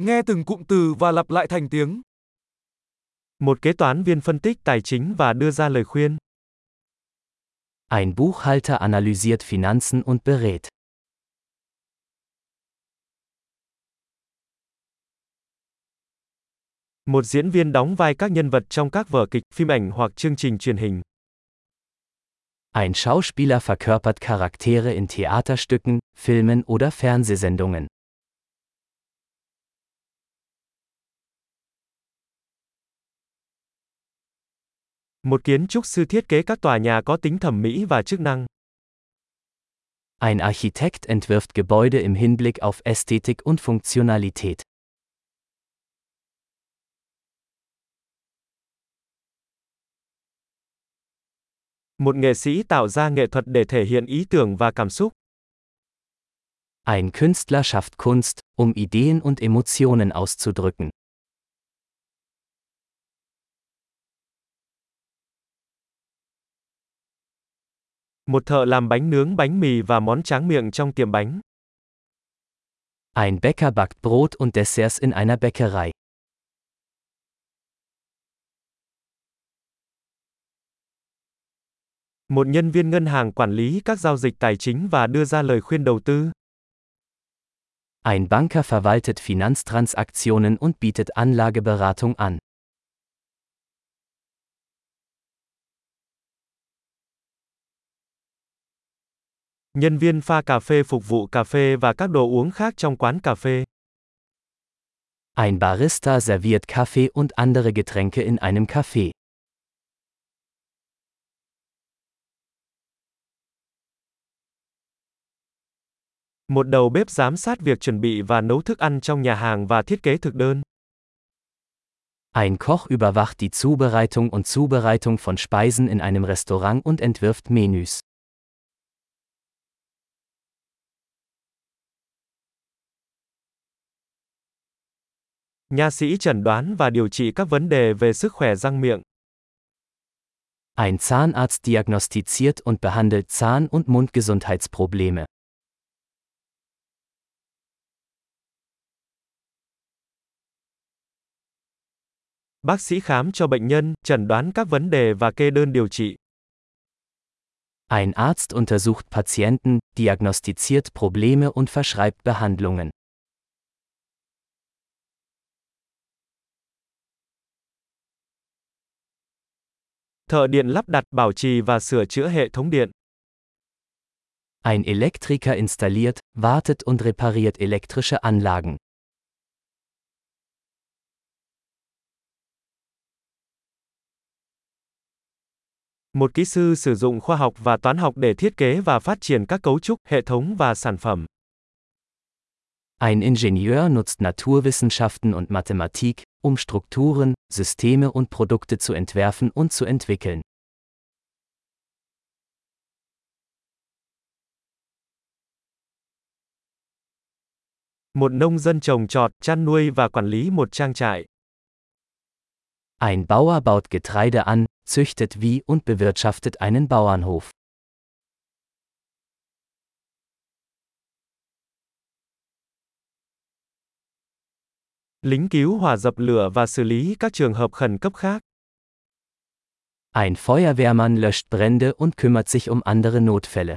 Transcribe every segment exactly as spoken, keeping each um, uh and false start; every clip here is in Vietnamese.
Nghe từng cụm từ và lặp lại thành tiếng. Một kế toán viên phân tích tài chính và đưa ra lời khuyên. Ein Buchhalter analysiert Finanzen und berät. Một diễn viên đóng vai các nhân vật trong các vở kịch, phim ảnh hoặc chương trình truyền hình. Ein Schauspieler verkörpert Charaktere in Theaterstücken, Filmen oder Fernsehsendungen. Một kiến trúc sư thiết kế các tòa nhà có tính thẩm mỹ và chức năng. Ein Architekt entwirft Gebäude im Hinblick auf Ästhetik und Funktionalität. Một nghệ sĩ tạo ra nghệ thuật để thể hiện ý tưởng và cảm xúc. Ein Künstler schafft Kunst, um Ideen und Emotionen auszudrücken. Một thợ làm bánh nướng bánh mì và món tráng miệng trong tiệm bánh. Ein Bäcker backt Brot und Desserts in einer Bäckerei. Một nhân viên ngân hàng quản lý các giao dịch tài chính và đưa ra lời khuyên đầu tư. Ein Banker verwaltet Finanztransaktionen und bietet Anlageberatung an. Nhân viên pha cà phê phục vụ cà phê và các đồ uống khác trong quán cà phê. Ein Barista serviert Kaffee und andere Getränke in einem Café. Một đầu bếp giám sát việc chuẩn bị và nấu thức ăn trong nhà hàng và thiết kế thực đơn. Ein Koch überwacht die Zubereitung und Zubereitung von Speisen in einem Restaurant und entwirft Menüs. Nha sĩ chẩn đoán và điều trị các vấn đề về sức khỏe răng miệng. Ein Zahnarzt diagnostiziert und behandelt Zahn- und Mundgesundheitsprobleme. Bác sĩ khám cho bệnh nhân, chẩn đoán các vấn đề và kê đơn điều trị. Ein Arzt untersucht Patienten, diagnostiziert Probleme und verschreibt Behandlungen. Thợ điện lắp đặt, bảo trì và sửa chữa hệ thống điện. Ein Elektriker installiert, wartet und repariert elektrische Anlagen. Một kỹ sư sử dụng khoa học và toán học để thiết kế và phát triển các cấu trúc, hệ thống và sản phẩm. Ein Ingenieur nutzt Naturwissenschaften und Mathematik, um Strukturen, Systeme und Produkte zu entwerfen und zu entwickeln. Một nông dân trồng trọt, chăn nuôi và quản lý một trang trại. Ein Bauer baut Getreide an, züchtet Vieh und bewirtschaftet einen Bauernhof. Lính cứu hỏa dập lửa và xử lý các trường hợp khẩn cấp khác. Ein Feuerwehrmann löscht Brände und kümmert sich um andere Notfälle.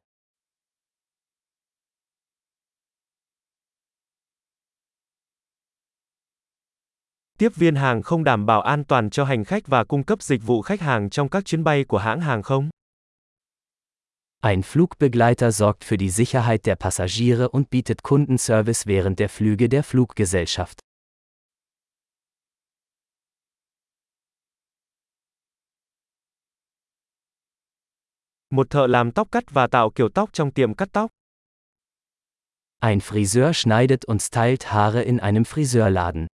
Tiếp viên hàng không đảm bảo an toàn cho hành khách và cung cấp dịch vụ khách hàng trong các chuyến bay của hãng hàng không. Ein Flugbegleiter sorgt für die Sicherheit der Passagiere und bietet Kundenservice während der Flüge der Fluggesellschaft. Một thợ làm tóc cắt và tạo kiểu tóc trong tiệm cắt tóc. Ein Friseur schneidet und stylt Haare in einem Friseurladen.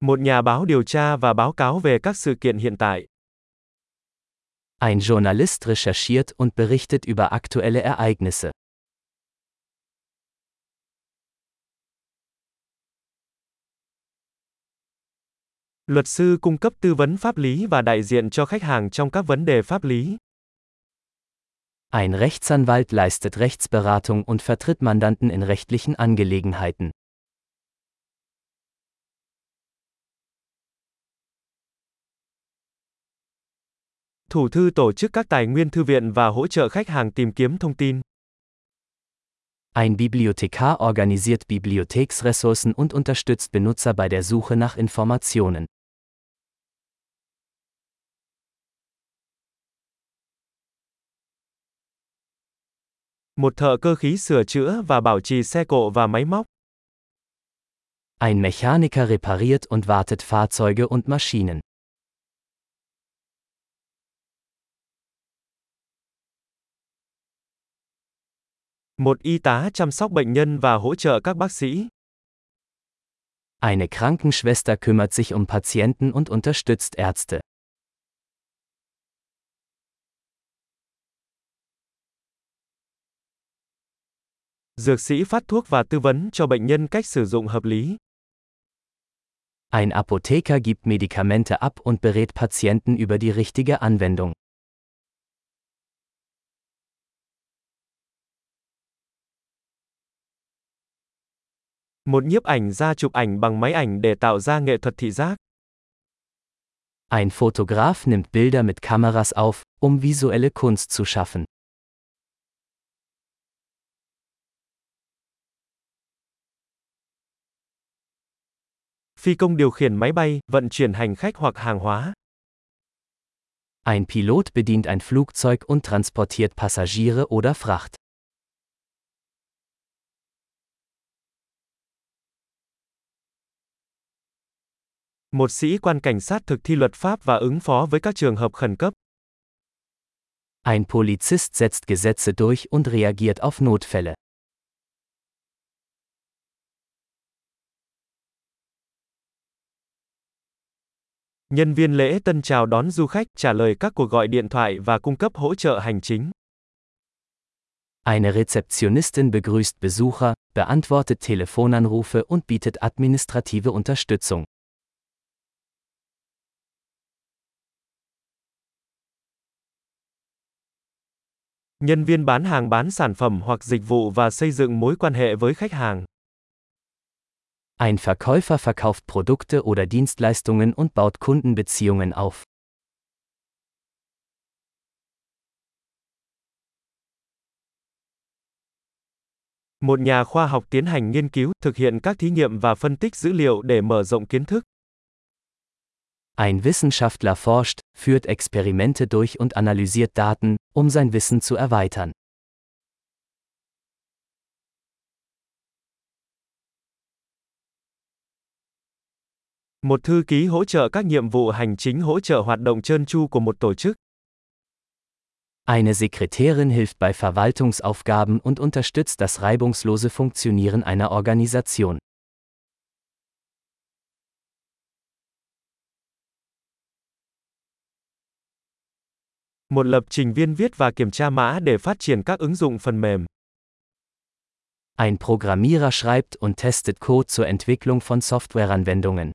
Một nhà báo điều tra và báo cáo về các sự kiện hiện tại. Ein Journalist recherchiert und berichtet über aktuelle Ereignisse. Luật sư cung cấp tư vấn pháp lý và đại diện cho khách hàng trong các vấn đề pháp lý. Ein Rechtsanwalt leistet Rechtsberatung und vertritt Mandanten in rechtlichen Angelegenheiten. Thủ thư tổ chức các tài nguyên thư viện và hỗ trợ khách hàng tìm kiếm thông tin. Ein Bibliothekar organisiert Bibliotheksressourcen und unterstützt Benutzer bei der Suche nach Informationen. Một thợ cơ khí sửa chữa và bảo trì xe cộ và máy móc. Ein Mechaniker repariert und wartet Fahrzeuge und Maschinen. Một y tá chăm sóc bệnh nhân và hỗ trợ các bác sĩ. Eine Krankenschwester kümmert sich um Patienten und unterstützt Ärzte. Dược sĩ phát thuốc và tư vấn cho bệnh nhân cách sử dụng hợp lý. Ein Apotheker gibt Medikamente ab und berät Patienten über die richtige Anwendung. Một nhiếp ảnh gia chụp ảnh bằng máy ảnh để tạo ra nghệ thuật thị giác. Ein Fotograf nimmt Bilder mit Kameras auf, um visuelle Kunst zu schaffen. Phi công điều khiển máy bay, vận chuyển hành khách hoặc hàng hóa. Ein Pilot bedient ein Flugzeug und transportiert Passagiere oder Fracht. Một sĩ quan cảnh sát thực thi luật pháp và ứng phó với các trường hợp khẩn cấp. Ein Polizist setzt Gesetze durch und reagiert auf Notfälle. Nhân viên lễ tân chào đón du khách, trả lời các cuộc gọi điện thoại và cung cấp hỗ trợ hành chính. Eine Rezeptionistin begrüßt Besucher, beantwortet Telefonanrufe und bietet administrative Unterstützung. Nhân viên bán hàng bán sản phẩm hoặc dịch vụ và xây dựng mối quan hệ với khách hàng. Ein Verkäufer verkauft Produkte oder Dienstleistungen und baut Kundenbeziehungen auf. Một nhà khoa học tiến hành nghiên cứu, thực hiện các thí nghiệm và phân tích dữ liệu để mở rộng kiến thức. Ein Wissenschaftler forscht, führt Experimente durch und analysiert Daten, um sein Wissen zu erweitern. Một thư ký hỗ trợ các nhiệm vụ hành chính hỗ trợ hoạt động trơn tru của một tổ chức. Eine Sekretärin hilft bei Verwaltungsaufgaben und unterstützt das reibungslose Funktionieren einer Organisation. Một lập trình viên viết và kiểm tra mã để phát triển các ứng dụng phần mềm. Ein Programmierer schreibt und testet Code zur Entwicklung von Softwareanwendungen.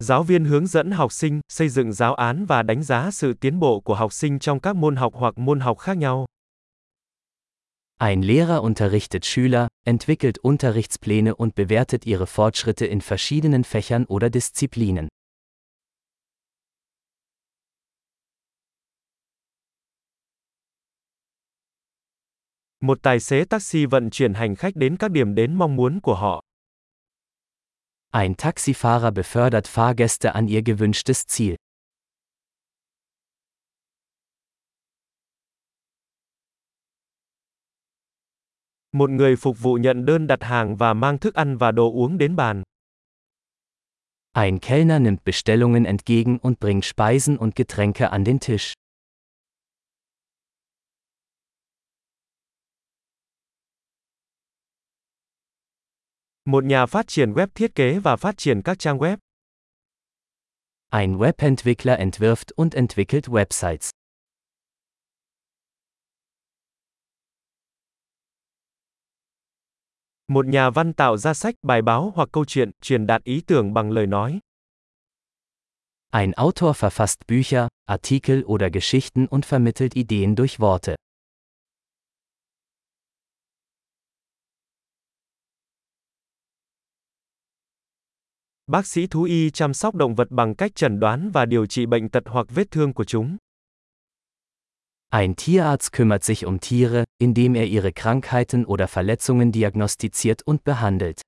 Giáo viên hướng dẫn học sinh, xây dựng giáo án và đánh giá sự tiến bộ của học sinh trong các môn học hoặc môn học khác nhau. Ein Lehrer unterrichtet Schüler, entwickelt Unterrichtspläne und bewertet ihre Fortschritte in verschiedenen Fächern oder Disziplinen. Một tài xế taxi vận chuyển hành khách đến các điểm đến mong muốn của họ. Ein Taxifahrer befördert Fahrgäste an ihr gewünschtes Ziel. Một người phục vụ nhận đơn đặt hàng và mang thức ăn và đồ uống đến bàn. Ein Kellner nimmt Bestellungen entgegen und bringt Speisen und Getränke an den Tisch. Một nhà phát triển web thiết kế và phát triển các trang web. Ein Webentwickler entwirft und entwickelt Websites. Một nhà văn tạo ra sách, bài báo hoặc câu chuyện, truyền đạt ý tưởng bằng lời nói. Ein Autor verfasst Bücher, Artikel oder Geschichten und vermittelt Ideen durch Worte. Bác sĩ thú y chăm sóc động vật bằng cách chẩn đoán và điều trị bệnh tật hoặc vết thương của chúng. Ein Tierarzt kümmert sich um Tiere, indem er ihre Krankheiten oder Verletzungen diagnostiziert und behandelt.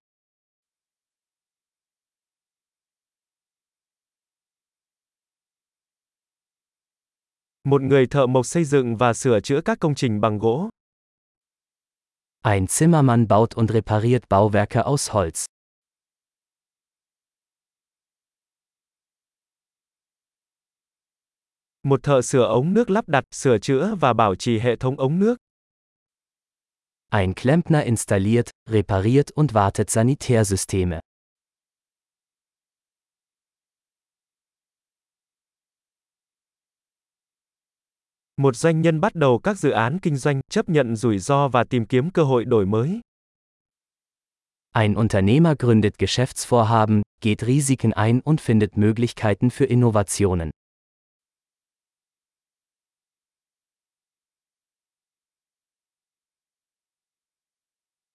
Một người thợ mộc xây dựng và sửa chữa các công trình bằng gỗ. Ein Zimmermann baut und repariert Bauwerke aus Holz. Một thợ sửa ống nước lắp đặt, sửa chữa và bảo trì hệ thống ống nước. Ein Klempner installiert, repariert und wartet Sanitärsysteme. Một doanh nhân bắt đầu các dự án kinh doanh, chấp nhận rủi ro và tìm kiếm cơ hội đổi mới. Ein Unternehmer gründet Geschäftsvorhaben, geht Risiken ein und findet Möglichkeiten für Innovationen.